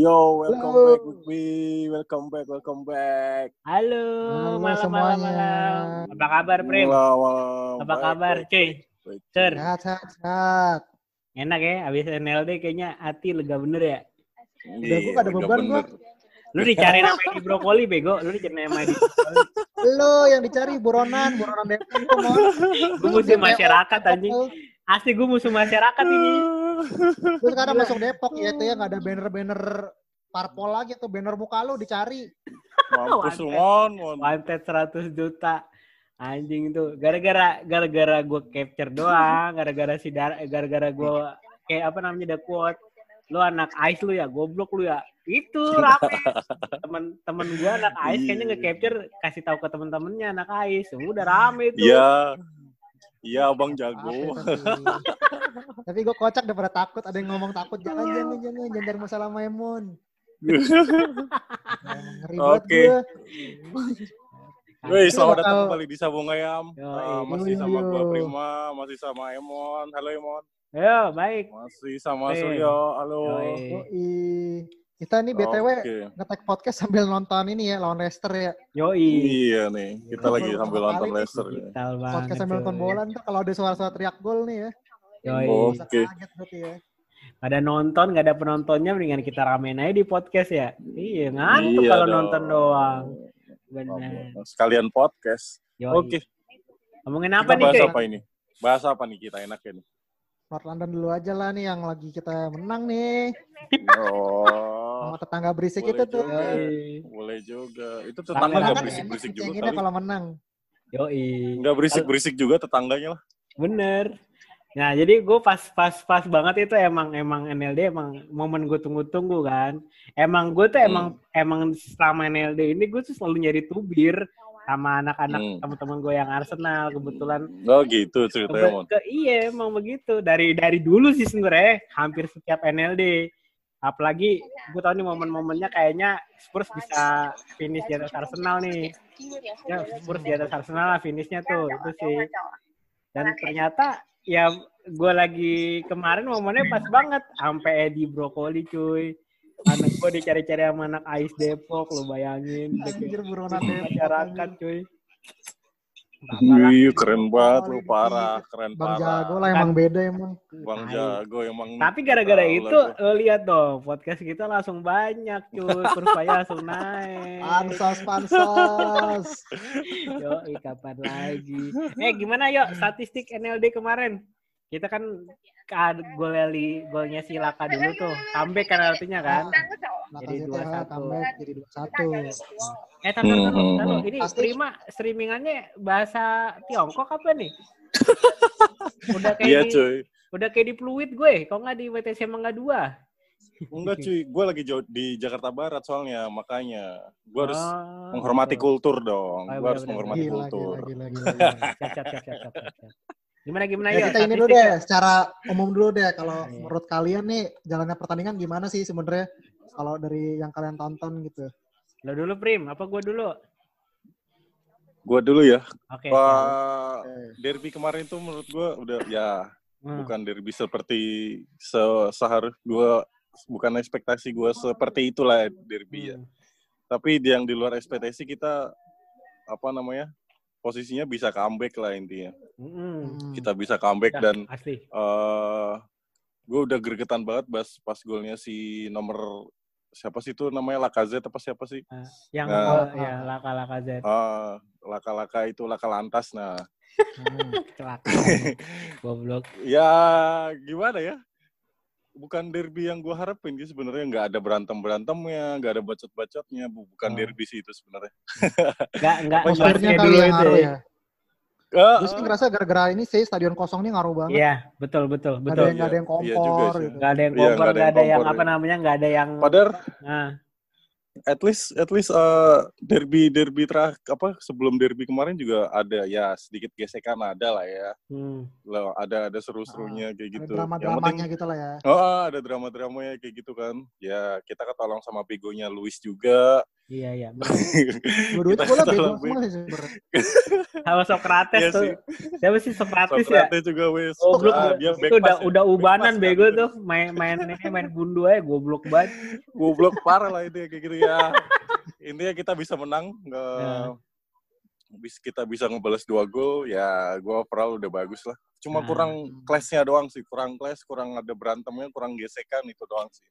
Yo, welcome Hello. Back with me. Welcome back. Halo, malam. Apa kabar, Prim? Wow. Apa kabar, cuy? Sir. Sehat. Enak ya, habis NLD kayaknya hati lega bener ya. Udah gua kada beban gua. Lu dicariin sama di brokoli, bego. Lu yang dicari boronan BPN gua mau. Gua musuh masyarakat anjing. Asli gua musuh masyarakat ini. Gua sekarang masuk Depok ya, itu ya enggak ada banner-banner parpol lagi tuh, banner muka lu dicari. Mampus lu, mon. Wanted 100 juta. Anjing itu gara-gara gue capture doang, gara-gara gue kayak apa namanya the quote, lu anak ice lu ya, goblok lu ya, itu rame temen gue anak ice kayaknya nge-capture kasih tahu ke temen-temennya anak ice, udah rame itu. Iya abang jago. Tapi gue kocak udah pada takut, ada yang ngomong takut jangan dari masalah Maimun. Oke. Woi, selamat datang kembali di Sabung Ayam. Masih sama gua Prima, masih sama Emon. Halo Emon. Yo, baik. Masih sama Suryo. Halo. Yoi. Kita nih BTW nge-tag podcast sambil nonton ini ya, lawan Leicester ya. Yoi. Iya nih, kita lagi sambil nonton Leicester. Podcast sambil nonton bola ntar kalau ada suara-suara teriak gol nih ya. Yoi. Oke. Ada nonton, gak ada penontonnya, mendingan kita ramein aja di podcast ya. Iya, ngantuk kalau nonton doang. Benar. Sekalian podcast. Oke. Ngomongin apa nih, Kay? Bahas apa nih kita enaknya nih? North London dulu aja lah nih yang lagi kita menang nih. Sama tetangga berisik boleh itu tuh. Boleh juga. Itu tetangga enggak berisik-berisik juga kali. Kalau menang. Yoi. Enggak berisik-berisik juga tetangganya lah. Bener. Nah, jadi gue pas banget itu emang NLD emang momen gue tunggu-tunggu kan. Emang gue tuh emang selama NLD ini gue tuh selalu nyari tubir sama anak-anak teman-teman gue yang Arsenal kebetulan. Oh gitu ceritanya, Mon. Iya, emang begitu. Dari dulu sih sebenarnya hampir setiap NLD. Apalagi gue tahu nih momen-momennya kayaknya Spurs bisa finish di atas Arsenal nih. Ya, Spurs di atas Arsenal lah finishnya tuh itu sih. Dan ternyata ya, gue lagi kemarin momennya pas banget. Sampai di brokoli, cuy. Anak gue dicari-cari sama anak Ais Depok, lo bayangin. Anjir, buronan masyarakat, cuy. Wih, keren banget lu, parah. Keren Bang parah. Bang Jago lah, emang beda emang. Bang Jago emang. Tapi gara-gara itu, lo lihat dong. Podcast kita langsung banyak, cuy. Survaya langsung naik. Pansos. Yo, kapan lagi. Gimana yuk statistik NLD kemarin? Kita kan golnya si Laka dulu tuh. Comeback kan artinya kan. Jadi 2-1. Taruh. Ini Prima streamingannya bahasa Tiongkok apa nih? Udah kayak di Pluit gue. Kok nggak di WTC Mangga 2? Enggak cuy. Gue lagi di Jakarta Barat soalnya. Makanya gue harus menghormati kultur dong. Gue harus menghormati kultur. Siap. Gimana ya, kita ini dulu deh, secara umum dulu deh. Kalau menurut kalian nih jalannya pertandingan gimana sih sebenarnya? Kalau dari yang kalian tonton gitu. Lo dulu Prim, apa gue dulu? Gue dulu ya. Oke. Derby kemarin tuh menurut gue udah ya bukan derby seperti seharusnya gue bukan ekspektasi gue seperti itulah derby ya. Tapi yang di luar ekspektasi kita apa namanya? Posisinya bisa comeback lah intinya. Kita bisa comeback dan gue udah gregetan banget pas golnya si nomor siapa sih itu namanya Lacazette apa siapa sih? Yang Lacazette. Laka-laka itu laka lantas nah. Celaka. Goblok. Ya gimana ya? Bukan derby yang gue harapin sih sebenarnya, nggak ada berantemnya, nggak ada bacot-bacotnya, bukan derby sih itu sebenarnya. Nggak. Posturnya kali yang ngaruh ya. Terus kan ngerasa gara-gara ini sih stadion kosong ini ngaruh banget. Iya, betul. Nggak ada yang kompor, nggak ada yang apa namanya, nggak ada yang. Padahal. At least derby apa sebelum derby kemarin juga ada ya sedikit gesekan ada lah ya. Loh, ada seru-serunya kayak gitu. Ada drama-dramanya gitu lah ya. Ada drama-dramanya kayak gitu kan. Ya, kita ketolong sama begonya Luis juga. Iya iya. Menurut bola bego semua sih sebenarnya. Sama Sokrates tuh. Siapa sih Sokrates ya? Sokrates juga wes. Goblok dia back pass. Udah ubanan bego tuh main gundu aja goblok banget. Goblok parah lah itu kayak gitu ya. Intinya kita bisa menang kita bisa ngebalas 2 gol ya gua overall udah bagus lah. Cuma kurang clash-nya doang sih, kurang clash, kurang ada berantemnya, kurang gesekan itu doang sih.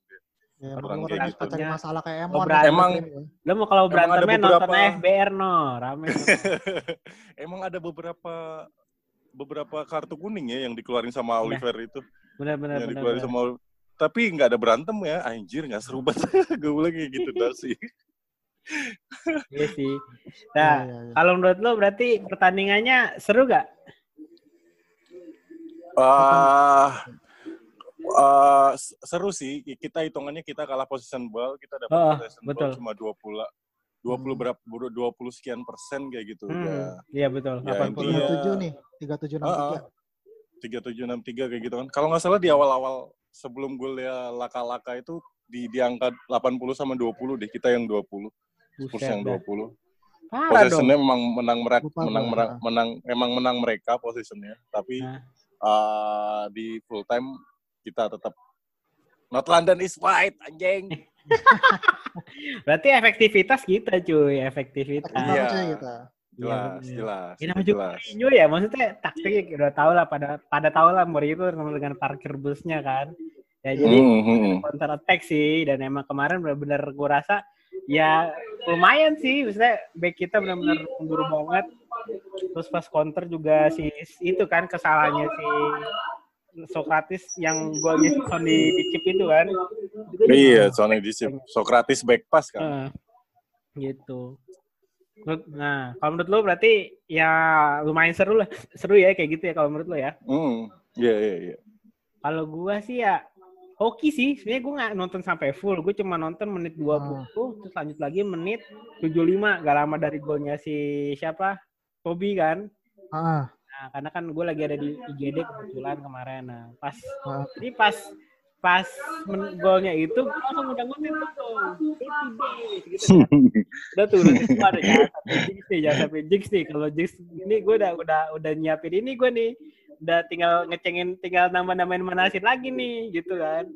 Ya, emang orang gitu. Cari masalah kayak Emon. Emang lo mau kalau berantemnya beberapa... nonton FBR no, rame. No. Emang ada beberapa kartu kuning ya yang dikeluarin sama Oliver itu. Benar. Yang dikeluarin sama Oliver. Tapi nggak ada berantem ya, anjir nggak seru banget. Gue bilang kayak gitu dah sih. Iya sih. Nah, kalau menurut lo berarti pertandingannya seru nggak? Seru sih, kita hitungannya kita kalah possession ball, kita dapat possession ball cuma 20 sekian persen kayak gitu. Iya betul, ya, 37 nih, 3763 kayak gitu kan. Kalau nggak salah di awal-awal sebelum gol ya laka-laka itu di angka 80 sama 20 deh, kita yang 20. Spurs yang 20. Possession-nya memang menang mereka possession-nya, tapi di full time kita tetap not London is white anjing. Berarti efektivitas kita cuy, efektivitas. Iya. Jelas. Ini juga Mourinho ya, maksudnya taktik udah tahu lah pada tahu lah Mourinho itu dengan parkir busnya kan. Ya jadi counter attack sih dan emang kemarin benar-benar gue rasa ya lumayan sih, maksudnya back kita benar-benar unggul banget. Terus pas counter juga sih itu kan kesalahannya sih Sokrates yang golnya Sony dicip itu kan. Iya, Sony dicip. Sokrates back pass kan. Gitu. Nah, kalau menurut lo berarti ya lumayan seru lah. Seru ya kayak gitu ya kalau menurut lo ya. Iya. Kalau gua sih ya hoki sih. Sebenarnya gua enggak nonton sampai full. Gua cuma nonton menit 20 terus lanjut lagi menit 75. Gak lama dari golnya si siapa? Toby kan. Nah, karena kan gue lagi ada di IGD kebetulan kemarin. Nah, pas golnya itu gue langsung udah ngutip tuh. Gitu. Udah tuh udah jix nih. Kalau jix ini gue udah nyiapin ini gue nih. Udah tinggal ngecengin, tinggal nambah-nambahin manasin lagi nih gitu kan.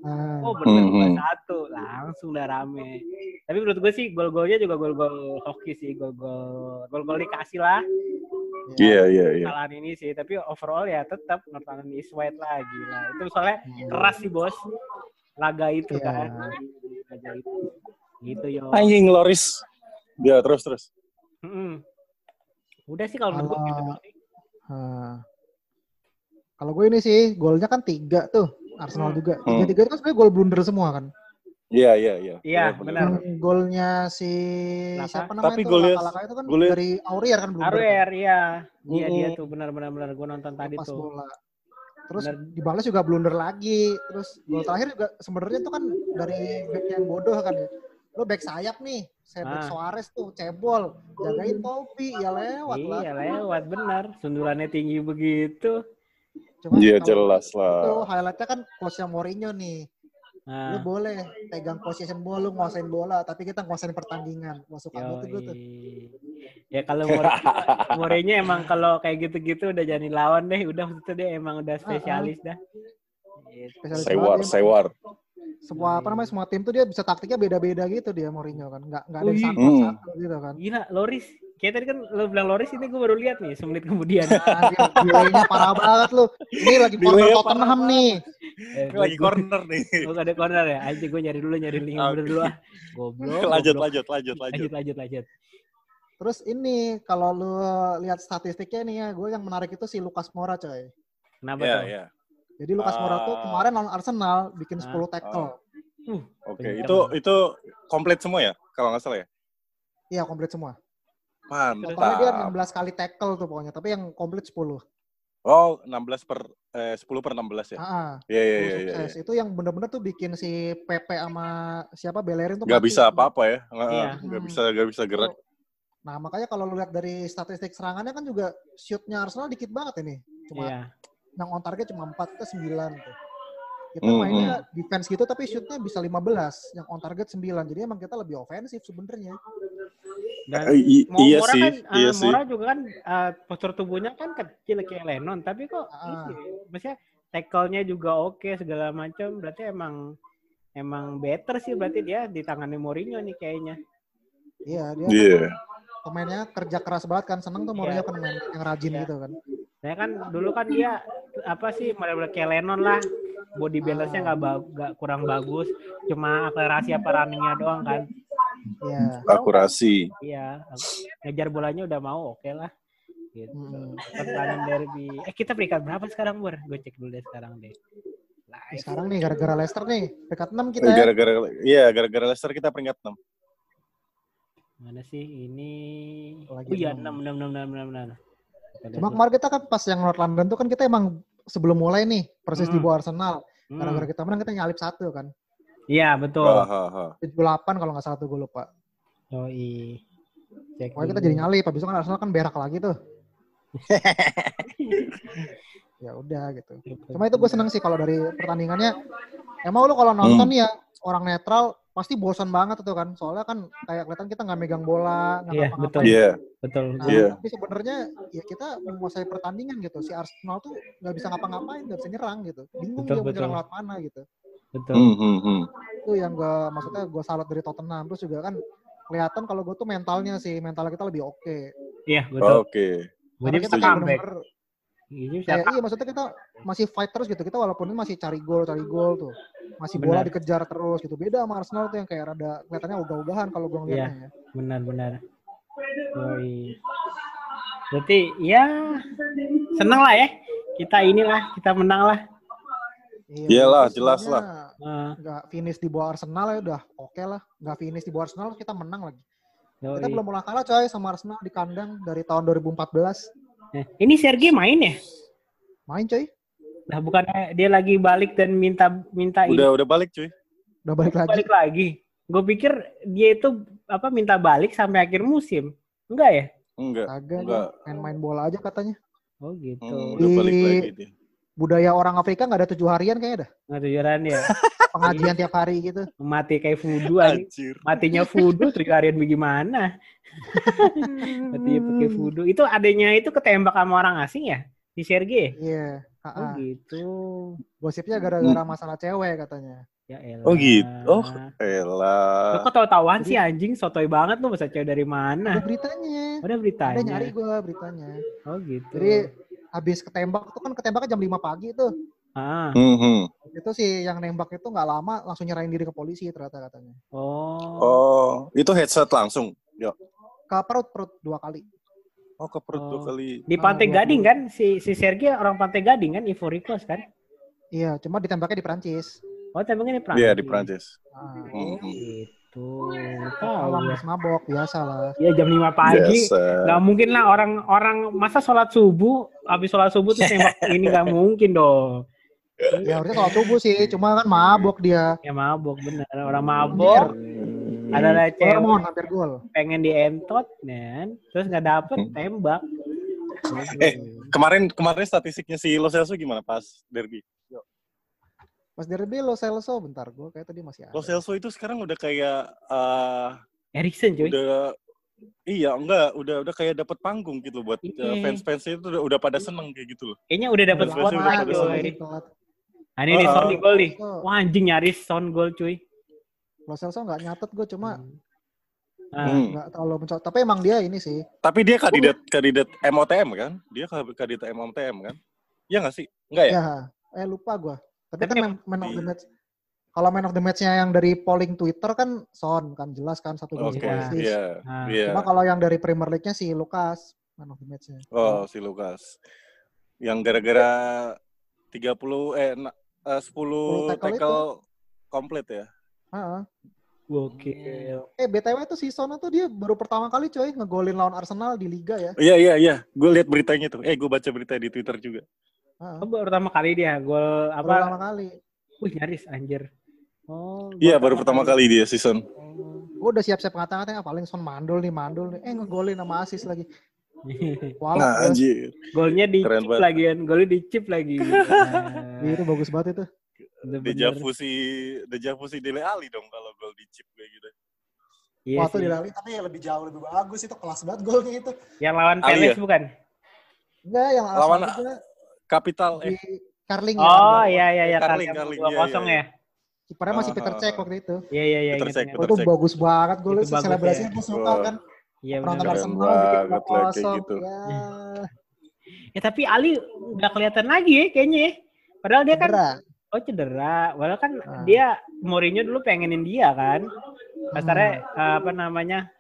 Oh, bener 2-1. Langsung udah rame. Tapi menurut gue sih gol-golnya juga gol-gol hoki sih, gol-gol dikasih lah. Iya. Kesalahan ini sih, tapi overall ya tetap Northampton is white lagi lah. Itu soalnya keras sih bos, laga itu kan. Laga itu, gitu yo. Anjing Loris, dia terus. Udah sih kalau menurut gitu doang. Kalau gue ini sih, golnya kan 3 tuh, Arsenal juga. 3-3 itu kan sebenarnya gol blunder semua kan. Iya. Iya, benar. Golnya si siapa namanya itu? Laka-laka itu kan dari Aurier kan belum. Aurier, iya. Iya dia tuh benar. Gue nonton tadi tuh. Bola. Terus dibalas juga blunder lagi. Terus gol terakhir juga sebenarnya itu kan dari back yang bodoh kan ya. Lo back sayap nih, back Suarez tuh cebol, jagain Topi, ya lewat lah. Iya lewat benar. Sundulannya tinggi begitu. Iya jelas lah. Itu highlight-nya kan coach-nya Mourinho nih. Lu boleh pegang possession bola, lu nguasain bola, tapi kita nguasain pertandingan. Masuk aku tuh gitu. Ya kalau Mourinho emang kalau kayak gitu-gitu udah jadi lawan deh, udah itu dia emang udah spesialis dah. Spesialis sewar. Semua apa namanya semua tim tuh dia bisa taktiknya beda-beda gitu dia Mourinho kan. Enggak ada yang satu gitu kan. Gila, Loris. Kayak tadi kan lo bilang Loris ini gue baru lihat nih semenit kemudian. Delay-nya parah banget lo. Ini lagi corner Tottenham nih. Lagi corner nih. Gak ada corner ya. Aja gue nyari link dulu ah. Goblok. Lanjut. Terus ini kalau lo lihat statistiknya nih ya, gue yang menarik itu si Lucas Moura coy. Kenapa tuh? Yeah. Jadi Lucas Moura tuh kemarin lawan Arsenal bikin 10 tackle. Oke. Itu komplit semua ya kalau nggak salah ya. Iya komplit semua. Mantap. Totalnya dia 16 kali tackle tuh pokoknya, tapi yang komplit 10. Oh, 10/16 ya? Iya. Itu yang benar-benar tuh bikin si Pepe sama siapa Bellerin tuh nggak bisa apa-apa ya. Nggak bisa gerak. Nah, makanya kalau lu lihat dari statistik serangannya kan juga shoot-nya Arsenal dikit banget ini. Cuma yang on target cuma 4 ke 9 tuh. Kita mainnya defense gitu tapi shoot-nya bisa 15, yang on target 9. Jadi emang kita lebih ofensif sebenarnya. Dan iya Moura sih, kan, iya Moura sih. Juga kan postur tubuhnya kan kecil kayak Lennon, tapi kok maksudnya tackle-nya juga oke, segala macam. Berarti emang better sih, berarti dia di tangannya Mourinho nih kayaknya. Iya, dia pemainnya kerja keras banget kan, seneng tuh Mourinho kan main yang rajin gitu kan. Saya kan dulu kan dia apa sih model kayak Lennon lah, body balance-nya kurang bagus, cuma akselerasi apa running-nya doang kan. Ya. Akurasi. Iya. Ngejar bolanya udah mau, oke lah. Gitu. Pertandingan derby. Kita peringkat berapa sekarang, Bur? Gue cek dulu deh sekarang deh. Live. Sekarang nih gara-gara Leicester nih, peringkat 6 kita. Gara-gara Leicester kita peringkat 6. Mana sih ini? Iya, 6. Cuma kemarin kita kan pas yang North London tuh kan kita emang sebelum mulai nih proses di bawah Arsenal. Gara-gara kita menang kita nyalip 1 kan. Iya, betul. 78 kalau nggak salah tuh gue lupa. Oh iya. Pokoknya kita jadi nyalip, habis itu kan Arsenal kan berak lagi tuh. Ya udah gitu. Cuma itu gue seneng sih kalau dari pertandingannya. Emang lu kalau nonton ya orang netral pasti bosan banget tuh kan. Soalnya kan kayak kelihatan kita nggak megang bola, nggak ngapa-ngapain. Iya, betul. Nah, tapi sebenarnya ya kita menguasai pertandingan gitu. Si Arsenal tuh nggak bisa ngapa-ngapain, nggak bisa nyerang gitu. Bingung dia mau nyerang lewat mana gitu. Betul. Itu yang gue maksudnya gue salut dari Tottenham. Terus juga kan kelihatan kalau gue tuh mentalnya kita lebih oke. Iya, betul. Oke. Jadi kita comeback. Iya, maksudnya kita masih fight terus gitu. Kita walaupun masih cari gol tuh. Masih bola dikejar terus gitu. Beda sama Arsenal tuh yang kayak rada kelihatannya ogah-ogahan kalau gue ngeliatnya. Iya, benar. Berarti ya seneng lah ya. Kita menang lah. Iyalah, jelas lah. Nggak finish di bawah Arsenal ya udah oke lah. Nggak finish di bawah Arsenal kita menang lagi. Kita belum pernah kalah coy sama Arsenal di kandang dari tahun 2014. Nah, ini Sergei main ya? Main coy. Nah bukannya dia lagi balik dan minta ini. Udah balik cuy. Udah balik lagi. Gue pikir dia itu minta balik sampai akhir musim. Enggak ya? Enggak. Main bola aja katanya. Oh gitu. Udah balik lagi dia. Budaya orang Afrika nggak ada 7 harian kayaknya dah. Nggak 7 harian ya. Pengajian tiap hari gitu. Mati kayak voodoo aja. Matinya voodoo 3 harian bagaimana? Mati pakai voodoo. Itu adanya itu ketembak sama orang asing ya? Di Sergei? Iya. Oh gitu. Gosipnya gara-gara masalah cewek katanya. Ya elah. Oh gitu. Oh elah. Kok tahu-tahuan sih anjing, sotoy banget lu masa cewek dari mana? Ada beritanya. Ada nyari gue beritanya. Oh gitu. Jadi habis ketembak tuh kan ketembaknya jam 5 pagi tuh. Itu sih yang nembak itu nggak lama langsung nyerahin diri ke polisi ternyata katanya. Oh. Itu headset langsung. Yo. Ke perut 2 kali. Oh, ke perut 2 kali. Di Pantai Gading kan si Sergei orang Pantai Gading kan, Ivory Coast kan? Iya, cuma ditembaknya di Prancis. Oh, tembaknya di Prancis. Iya, di Prancis. Tuh, kalau habis mabok biasa lah. Ya jam 5 pagi, nggak mungkin lah orang masa habis sholat subuh tuh tembak ini nggak mungkin dong. Ya harusnya sholat subuh sih, cuma kan mabok dia. Ya mabok bener, orang mabok. Ada cewek pengen dientot, kan? Terus nggak dapet tembak. Kemarin statistiknya si Lo Celso gimana pas derby? Mas derby Lo Celso bentar, gue kayak tadi masih ada. Lo Celso itu sekarang udah kayak Eriksen cuy. Udah kayak dapat panggung gitu buat fans-fansnya itu udah pada seneng kayak gitu loh. Kayaknya udah dapat lawan gitu. Nah, ini sound goal nih. Wah anjing nyaris sound goal cuy. Lo Celso enggak nyatet gue cuma enggak terlalu mencolok. Tapi emang dia ini sih. Tapi dia kandidat MOTM kan? Dia kandidat MOTM kan? Iya enggak sih? Enggak ya? Lupa gue. Tapi kan man of the match. Kalau man of the match-nya yang dari polling Twitter kan Son kan jelas kan 1 gol persis. Cuma kalau yang dari Premier League-nya si Lucas man of the match-nya. Oh, si Lucas. Yang gara-gara 10 tackle komplit ya. Oke. BTW tuh si Son tuh dia baru pertama kali coy ngegolin lawan Arsenal di liga ya. Iya. Gue lihat beritanya tuh. Gue baca berita di Twitter juga. Baru pertama kali dia gol apa? Baru pertama kali. Wih nyaris anjir. Iya baru pertama kali dia season. Gue udah siap-siap ngata-ngatain paling Son mandul nih. Ngegolin sama asis lagi. Nah, anjir. Golnya di chip lagi. Itu bagus banget itu. Dejavu si Dele Alli dong kalau gol di chip kayak gitu. Iya waktu di Lali, tapi lebih jauh, lebih bagus. Itu kelas banget golnya itu. Yang lawan Palace bukan? Enggak, yang lawan Kapital. Carling. Oh, iya. Carling. 2-0 ya. Kipernya masih Peter Cech waktu itu. Iya. Itu bagus banget golnya. Selebrasinya gue suka kan. Iya, bener. Keren banget lah kayak gitu. Ya, tapi Ali udah kelihatan lagi ya kayaknya ya. Padahal dia kan... Oh cedera, walau kan dia Mourinho dulu pengenin dia kan, kasarnya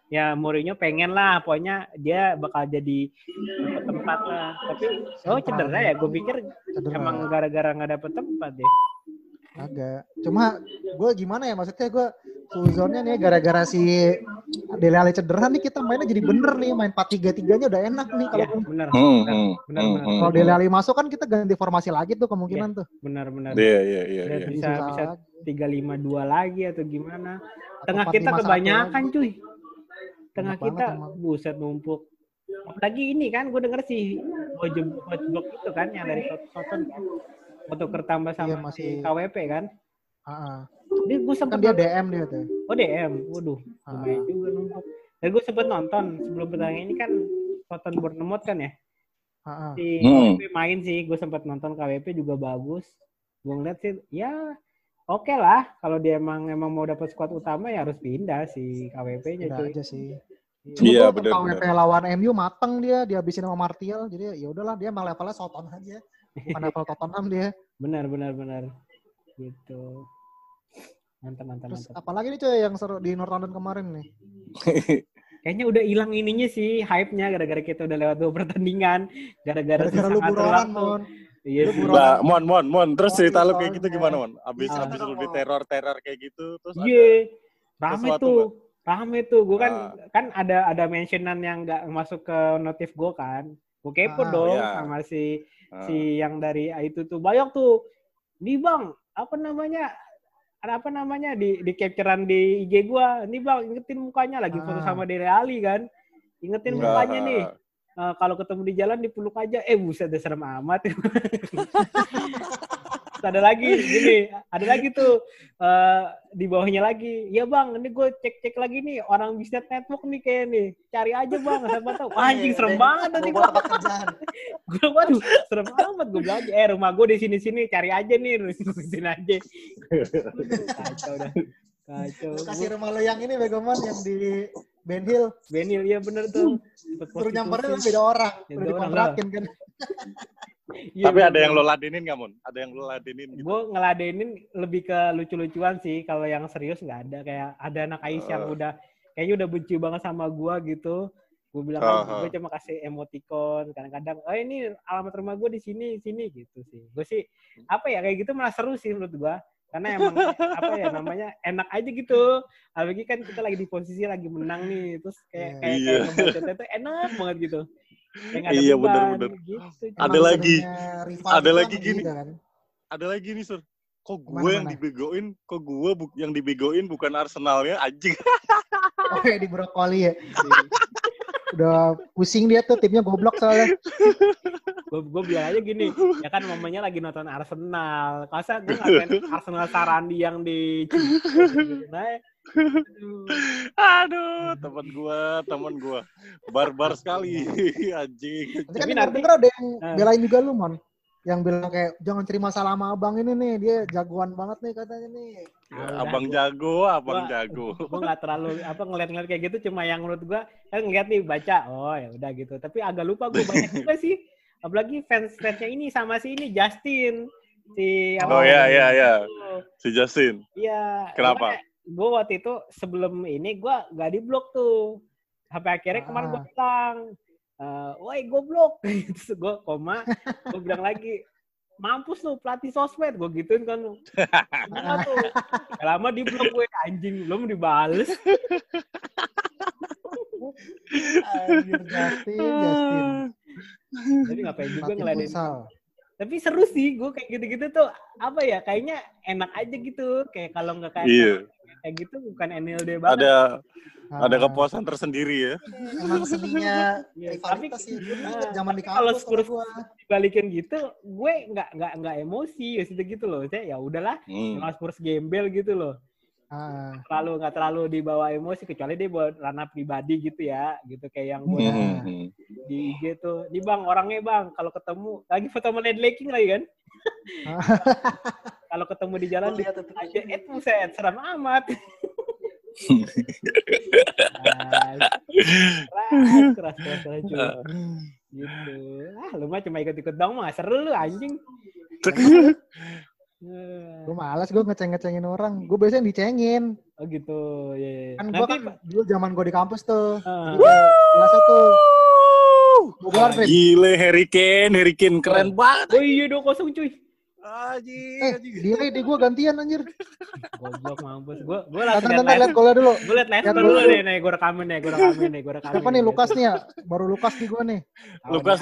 ya Mourinho pengen lah, pokoknya dia bakal jadi tempat lah. Tapi cedera ya, gue pikir cedera. Emang gara-gara nggak dapet tempat deh. Agak, cuma gue gimana ya maksudnya gue suzonnya nih gara-gara si Dele Alli cedera nih kita mainnya jadi bener nih, main 4-3-3-nya udah enak nih kalau ya, bener. Kalau Dele Alli masuk kan kita ganti formasi lagi tuh kemungkinan tuh. Bener. Iya. Bisa 3-5-2 lagi atau gimana? Tengah kita kebanyakan cuy. Tengah kita buset numpuk. Apalagi ini kan gue denger sih Hojbjerg itu kan yang dari Southampton kan. Untuk bertambah sama masih KWP kan. Jadi gue sempat kan dia DM dia tuh. Oh DM, waduh, lumayan juga numpuk. Dan gue sempat nonton sebelum pertandingan ini kan Southampton Bournemouth kan ya. Si KWP main sih, gue sempat nonton KWP juga bagus. Gue ngeliat sih, ya oke lah. Kalau dia emang mau dapat skuad utama ya harus pindah si KWP-nya cuy. Aja sih. Iya benar. KWP lawan MU mateng dia, dihabisin sama Martial. Jadi ya udahlah dia emang levelnya Southampton aja. Bukan level Tottenham dia. Benar. Gitu. Mantap. Terus apalagi nih coy yang seru di North London kemarin nih? Kayaknya udah hilang ininya sih, hype-nya gara-gara kita udah lewat 2 pertandingan, gara-gara lu buruan Mon. Iya, Mon. Terus cerita lu kayak gitu gimana Mon? Abis lu di teror-teror kayak gitu terus Rame tuh. Gue kan ada mentionan yang enggak masuk ke notif gue kan. Gue kepo dong sama si yang dari itu tuh. Banyak tuh. Nih Bang, apa namanya di capturean di IG gua, nih Bang ingetin mukanya lagi foto sama Dele Alli kan, ingetin mukanya nih, kalau ketemu di jalan dipeluk aja, buset udah serem amat. Ada lagi tuh di bawahnya lagi, ya Bang ini gue cek lagi nih orang bisnis network nih kayak nih, cari aja Bang, siapa tahu anjing serem banget tadi gue waduh serem amat gue bilang aja, rumah gue di sini cari aja nih, rusukin aja. Kacau. Lu kasih rumah lo yang ini Begoman yang di Ben Hill ya bener tuh. Terus nyamperin beda orang, udah dikontrakin kan. Tapi ada yang lo ladenin nggak, Mon? Ada yang lo ladenin? Gitu? Gue ngeladenin lebih ke lucu-lucuan sih. Kalau yang serius nggak ada. Kayak ada anak Aisyah yang udah benci banget sama gue gitu. Gue bilang gue cuma kasih emoticon. Kadang-kadang, ini alamat rumah gue di sini gitu sih. Gue sih kayak gitu malah seru sih menurut gue. Karena emang enak aja gitu. Apalagi kan kita lagi di posisi lagi menang nih. Terus kayak ngebuatnya tuh enak banget gitu. Iya benar. Gitu. Ada lagi gini. Kan? Ada lagi nih Sur. Kok gue yang dibegoin? Kok gue yang dibegoin bukan Arsenalnya anjing. Kayak di brokoli ya. Udah pusing dia tuh timnya goblok soalnya. Gue bilang aja gini, ya kan mamanya lagi nonton Arsenal. Masa gue ngatain Arsenal Sarandi yang di Aduh, teman gue. Barbar sekali, anjing. Tapi kan denger ada yang belain juga lu, Mon. Yang bilang kayak, jangan cari masalah sama abang ini nih, dia jagoan banget nih katanya nih. Abang jago. Gue gak terlalu ngeliat-ngeliat kayak gitu, cuma yang menurut gue, kan ngeliat nih, baca, ya udah gitu. Tapi agak lupa gue banyak juga sih. Apalagi fans-fansnya ini sama si ini, Justin. Si Justin. Iya. Kenapa? Gue waktu itu sebelum ini gue gak di-blok tuh. Sampai akhirnya kemarin gue bilang, woi goblok. Terus gue gue bilang lagi, mampus lu pelatih sosmed. Gue gituin kan. Lama di-blok gue, anjing. Belum dibales. Justin. Jadi ngapain juga ngeladen. Tapi seru sih, gue kayak gitu-gitu tuh kayaknya enak aja gitu. Kayak kalau nggak kayak gitu bukan NLD banget. Ada kepuasan tersendiri ya. Emang seninya rivalitas sih. Zaman di kampus kalau Spurs dibalikin gitu, gue nggak emosi ya gitu loh. Saya ya udahlah, Spurs gembel gitu loh. nggak terlalu dibawa emosi, kecuali dia buat ranah pribadi gitu ya, gitu kayak yang buat di IG tuh, nih bang orangnya bang kalau ketemu lagi foto meledleking lagi kan. Kalau ketemu di jalan lihat aja itu saya seram amat. keras gitu. Lu mah cuma ikut-ikut dong, mah seru lu anjing. Gue malas, gue ngeceng-ngecengin orang. Gue biasanya dicengin. Oh gitu, ya. Yeah. Kan gue kan dulu zaman gue di kampus tuh. Biasa tuh. Gile, Harry Kane keren banget. Oh iya, 2-0 cuy. Di gue gantian anjir. Goblok mampus. Gue liat golnya dulu. Gue liat Leicester dulu deh, gue rekamin. Siapa nih, Lukas nih ya? Baru Lukas nih gue nih. Lukas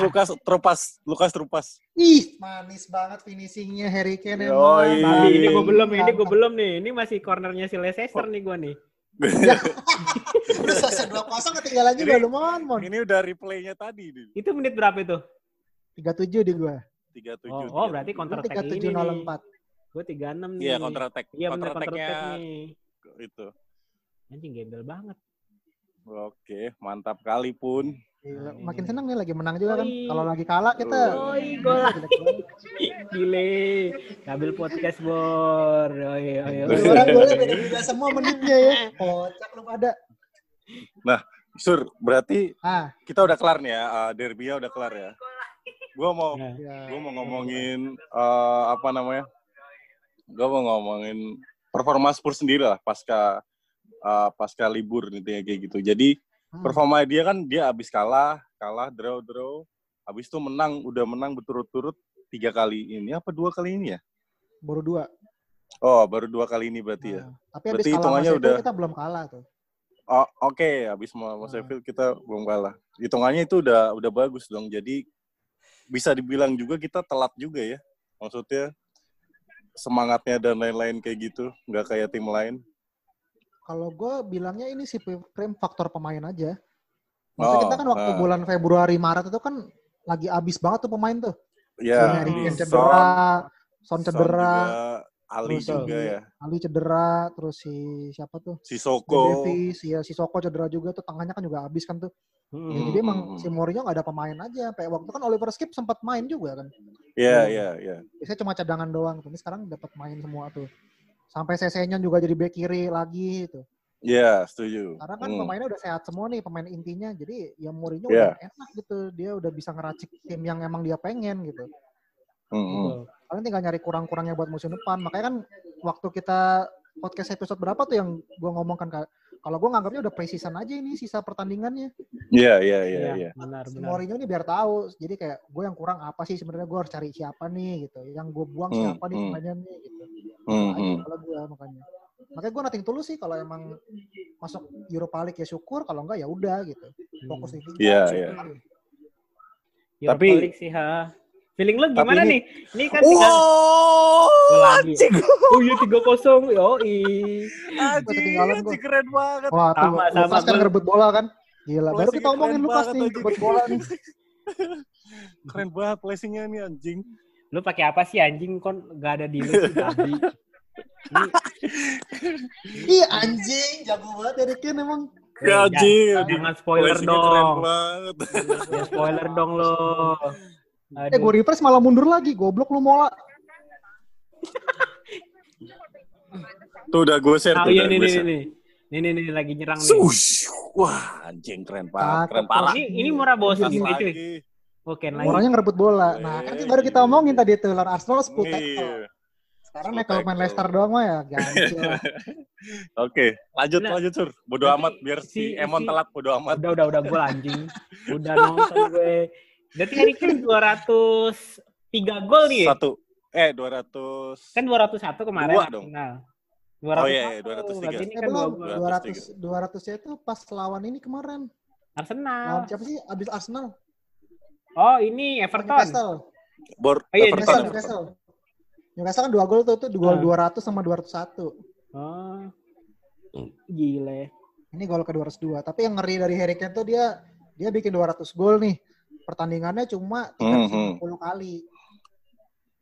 terupas. Ih, manis banget finishingnya Harry Kane. Oh iya. Ini gue belum nih. Ini masih cornernya si Leicester nih gue nih. Udah selesai 2-0 ketinggalan juga lu mon. Ini udah replaynya tadi nih. Itu menit berapa itu? 37 di gue. 37. Oh, berarti counter attack ini. 3704. Gue 36 nih. Iya, counter attack. Iya, counter attack-nya itu. Anjing gembel banget. Oke, mantap kali pun. Makin senang nih lagi menang juga kan. Kalau lagi kalah kita gol. Gile. Ngambil podcast bor. Oi. Orang boleh beda-beda semua menitnya ya. Kocak lu pada. Nah, Sur, berarti kita udah kelar nih ya. Derby-nya udah kelar ya. Gue mau ngomongin gue mau ngomongin performa Spurs sendiri lah pasca libur nih kayak gitu. Jadi performa dia kan dia abis kalah draw, abis itu udah menang berturut-turut 3 kali ini apa 2 kali ini ya? Baru dua kali ini berarti ya. Tapi abis berarti hitungannya udah kita belum kalah tuh. Oh, oke, abis sama Sheffield kita belum kalah. Hitungannya itu udah bagus dong. Jadi bisa dibilang juga kita telat juga ya. Maksudnya semangatnya dan lain-lain kayak gitu. Nggak kayak tim lain. Kalau gue bilangnya ini sih faktor pemain aja. Maksudnya kita kan waktu bulan Februari-Maret itu kan lagi abis banget tuh pemain tuh. Iya. Son cedera. Ali cedera. Terus si siapa tuh? Sissoko. Sissoko cedera juga tuh. Tangannya kan juga abis kan tuh. Jadi emang si Mourinho nggak ada pemain aja. Kayak waktu kan Oliver Skip sempat main juga kan. Iya. Biasanya cuma cadangan doang. Tapi sekarang dapat main semua tuh. Sampai Sessegnon juga jadi bek kiri lagi itu. Iya, setuju. Karena kan pemainnya udah sehat semua nih, pemain intinya. Jadi ya Mourinho udah enak gitu. Dia udah bisa ngeracik tim yang emang dia pengen gitu. Kalian tinggal nyari kurang-kurangnya buat musim depan. Makanya kan waktu kita podcast episode berapa tuh yang gue ngomongkan kalau gue nganggapnya udah pre-season aja ini sisa pertandingannya. Iya. Benar. Mourinho ini biar tahu. Jadi kayak gue yang kurang apa sih sebenarnya, gue harus cari siapa nih gitu. Yang gue buang siapa nih pemainnya nih gitu. Kalau gue makanya gue nothing tulus sih kalau emang masuk Europa League ya syukur, kalau enggak ya udah gitu. Fokus di Liga. Iya. Europa League sih ha. Feeling lo gimana nih? Ini kan anjing. Oh iya 3-0. Yoi. Anjing keren banget. Wah, sama kan ngerebut bola kan. Gila, baru kita omongin Lukas nih ngerebut bola nih. Keren banget placing-nya nih anjing. Lu pakai apa sih anjing, kon gak ada di lu sih tadi. Ih anjing, jago banget dari Ken emang. Jangan spoiler dong. Jangan spoiler dong lo. Gue refresh malah mundur lagi, goblok lu mola. Tuh udah gue share. Oh iya nih lagi nyerang nih. Sush. Wah, anjing keren parah. Ini murah bosan ini cuy. Oke, lagi. Orangnya ngerebut bola. Nah, kan baru kita omongin tadi tuh lawan Arsenal 10 tackle. Sekarang nih kalau main Leicester doang mah ya ganti lah. Oke, lanjut Sur. Bodo amat biar si Emon telat, bodo amat. Udah gue anjing. Udah nonton gue. Berarti Harry Kane 203 gol nih. 200. Kan 201 kemarin. 2 dong. Nah. 200. Oh iya, 203. Ini kan 200. 200-nya itu pas lawan ini kemarin. Arsenal. Nah, siapa sih abis Arsenal? Oh, ini Everton. Newcastle. Newcastle kan 2 gol tuh 200 sama 201. Oh. Gile. Ini gol ke 202. Tapi yang ngeri dari Harry Kane tuh dia bikin 200 gol nih. Pertandingannya cuma 350 kali.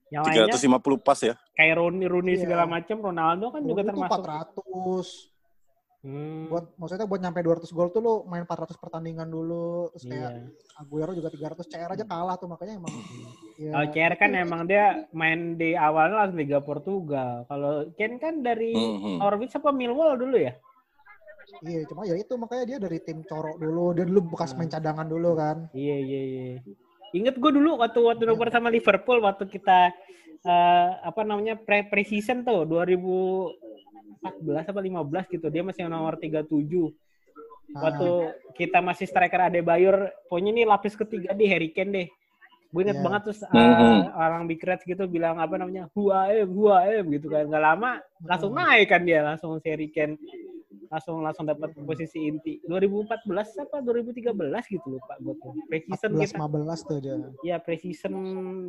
Yang 350 pas ya. Kayak Rooney yeah. segala macam, Ronaldo kan Rooney juga termasuk 400. Buat maksudnya buat nyampe 200 gol tuh lo main 400 pertandingan dulu, terus kayak Aguero juga 300, CR aja kalah tuh makanya emang. Oh, CR kan emang dia main di awalnya langsung Liga Portugal. Kalau Ken kan dari Norwich apa Millwall dulu ya? Iya, cuma ya itu makanya dia dari tim corok dulu, dia dulu bekas main cadangan dulu kan. Iya. Ingat gue dulu waktu nomor sama Liverpool waktu kita pre-season tuh 2014 apa 15 gitu, dia masih nomor 37. Waktu kita masih striker Adebayor, pokoknya ini lapis ketiga di Harry Kane deh. Gue inget banget terus orang Big Reds gitu bilang Huaem gitu kan. Gak lama langsung naik kan dia, langsung si Harry Kane langsung dapat posisi inti. 2014 apa 2013 gitu loh Pak gue tuh. Pre-season kita 15 tuh dia. Iya, pre-season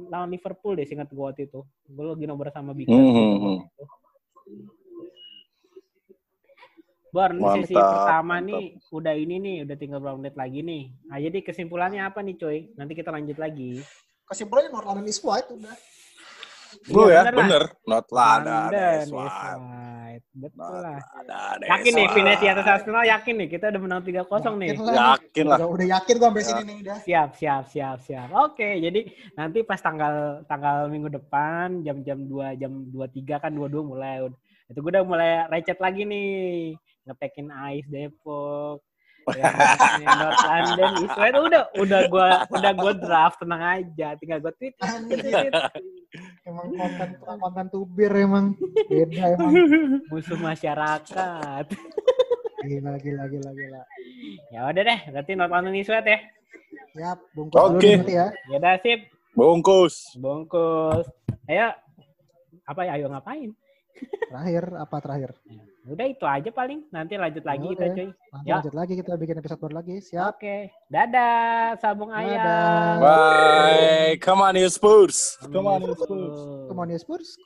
lawan Liverpool deh singkat gue waktu itu. Gue lagi nomor sama Big Reds. Gitu. Bar, sesi pertama nih udah ini nih, udah tinggal berapa menit lagi nih. Nah, jadi kesimpulannya apa nih coy? Nanti kita lanjut lagi. Kesimpulannya North London is white udah. Gue ya, bener. North London is white. Betul lah. Yakin nih, finish di atas Arsenal, yakin nih. Kita udah menang 3-0 nih. Yakin lah. Udah yakin gue sampai sini nih udah. Siap. Oke, jadi nanti pas tanggal minggu depan, jam 2, jam 23 kan 22 mulai. Itu gue udah mulai recet lagi nih. Ngetekin Ais Depok, ya, North London, Iswed, udah gue draft, tenang aja, tinggal gue tweet. Emang konten tubir emang, beda emang. Musuh masyarakat. Gila. Ya udah deh, berarti North London Iswed ya. Yap, bungkus dulu nanti ya. Ya udah sip. Bungkus. Ayo ngapain? Terakhir? Udah itu aja paling. Nanti lanjut lagi kita cuy. Lanjut lagi kita bikin episode baru lagi. Siap. Oke. Dadah, sabung ayam. Bye. Come on you Spurs. Come on you Spurs.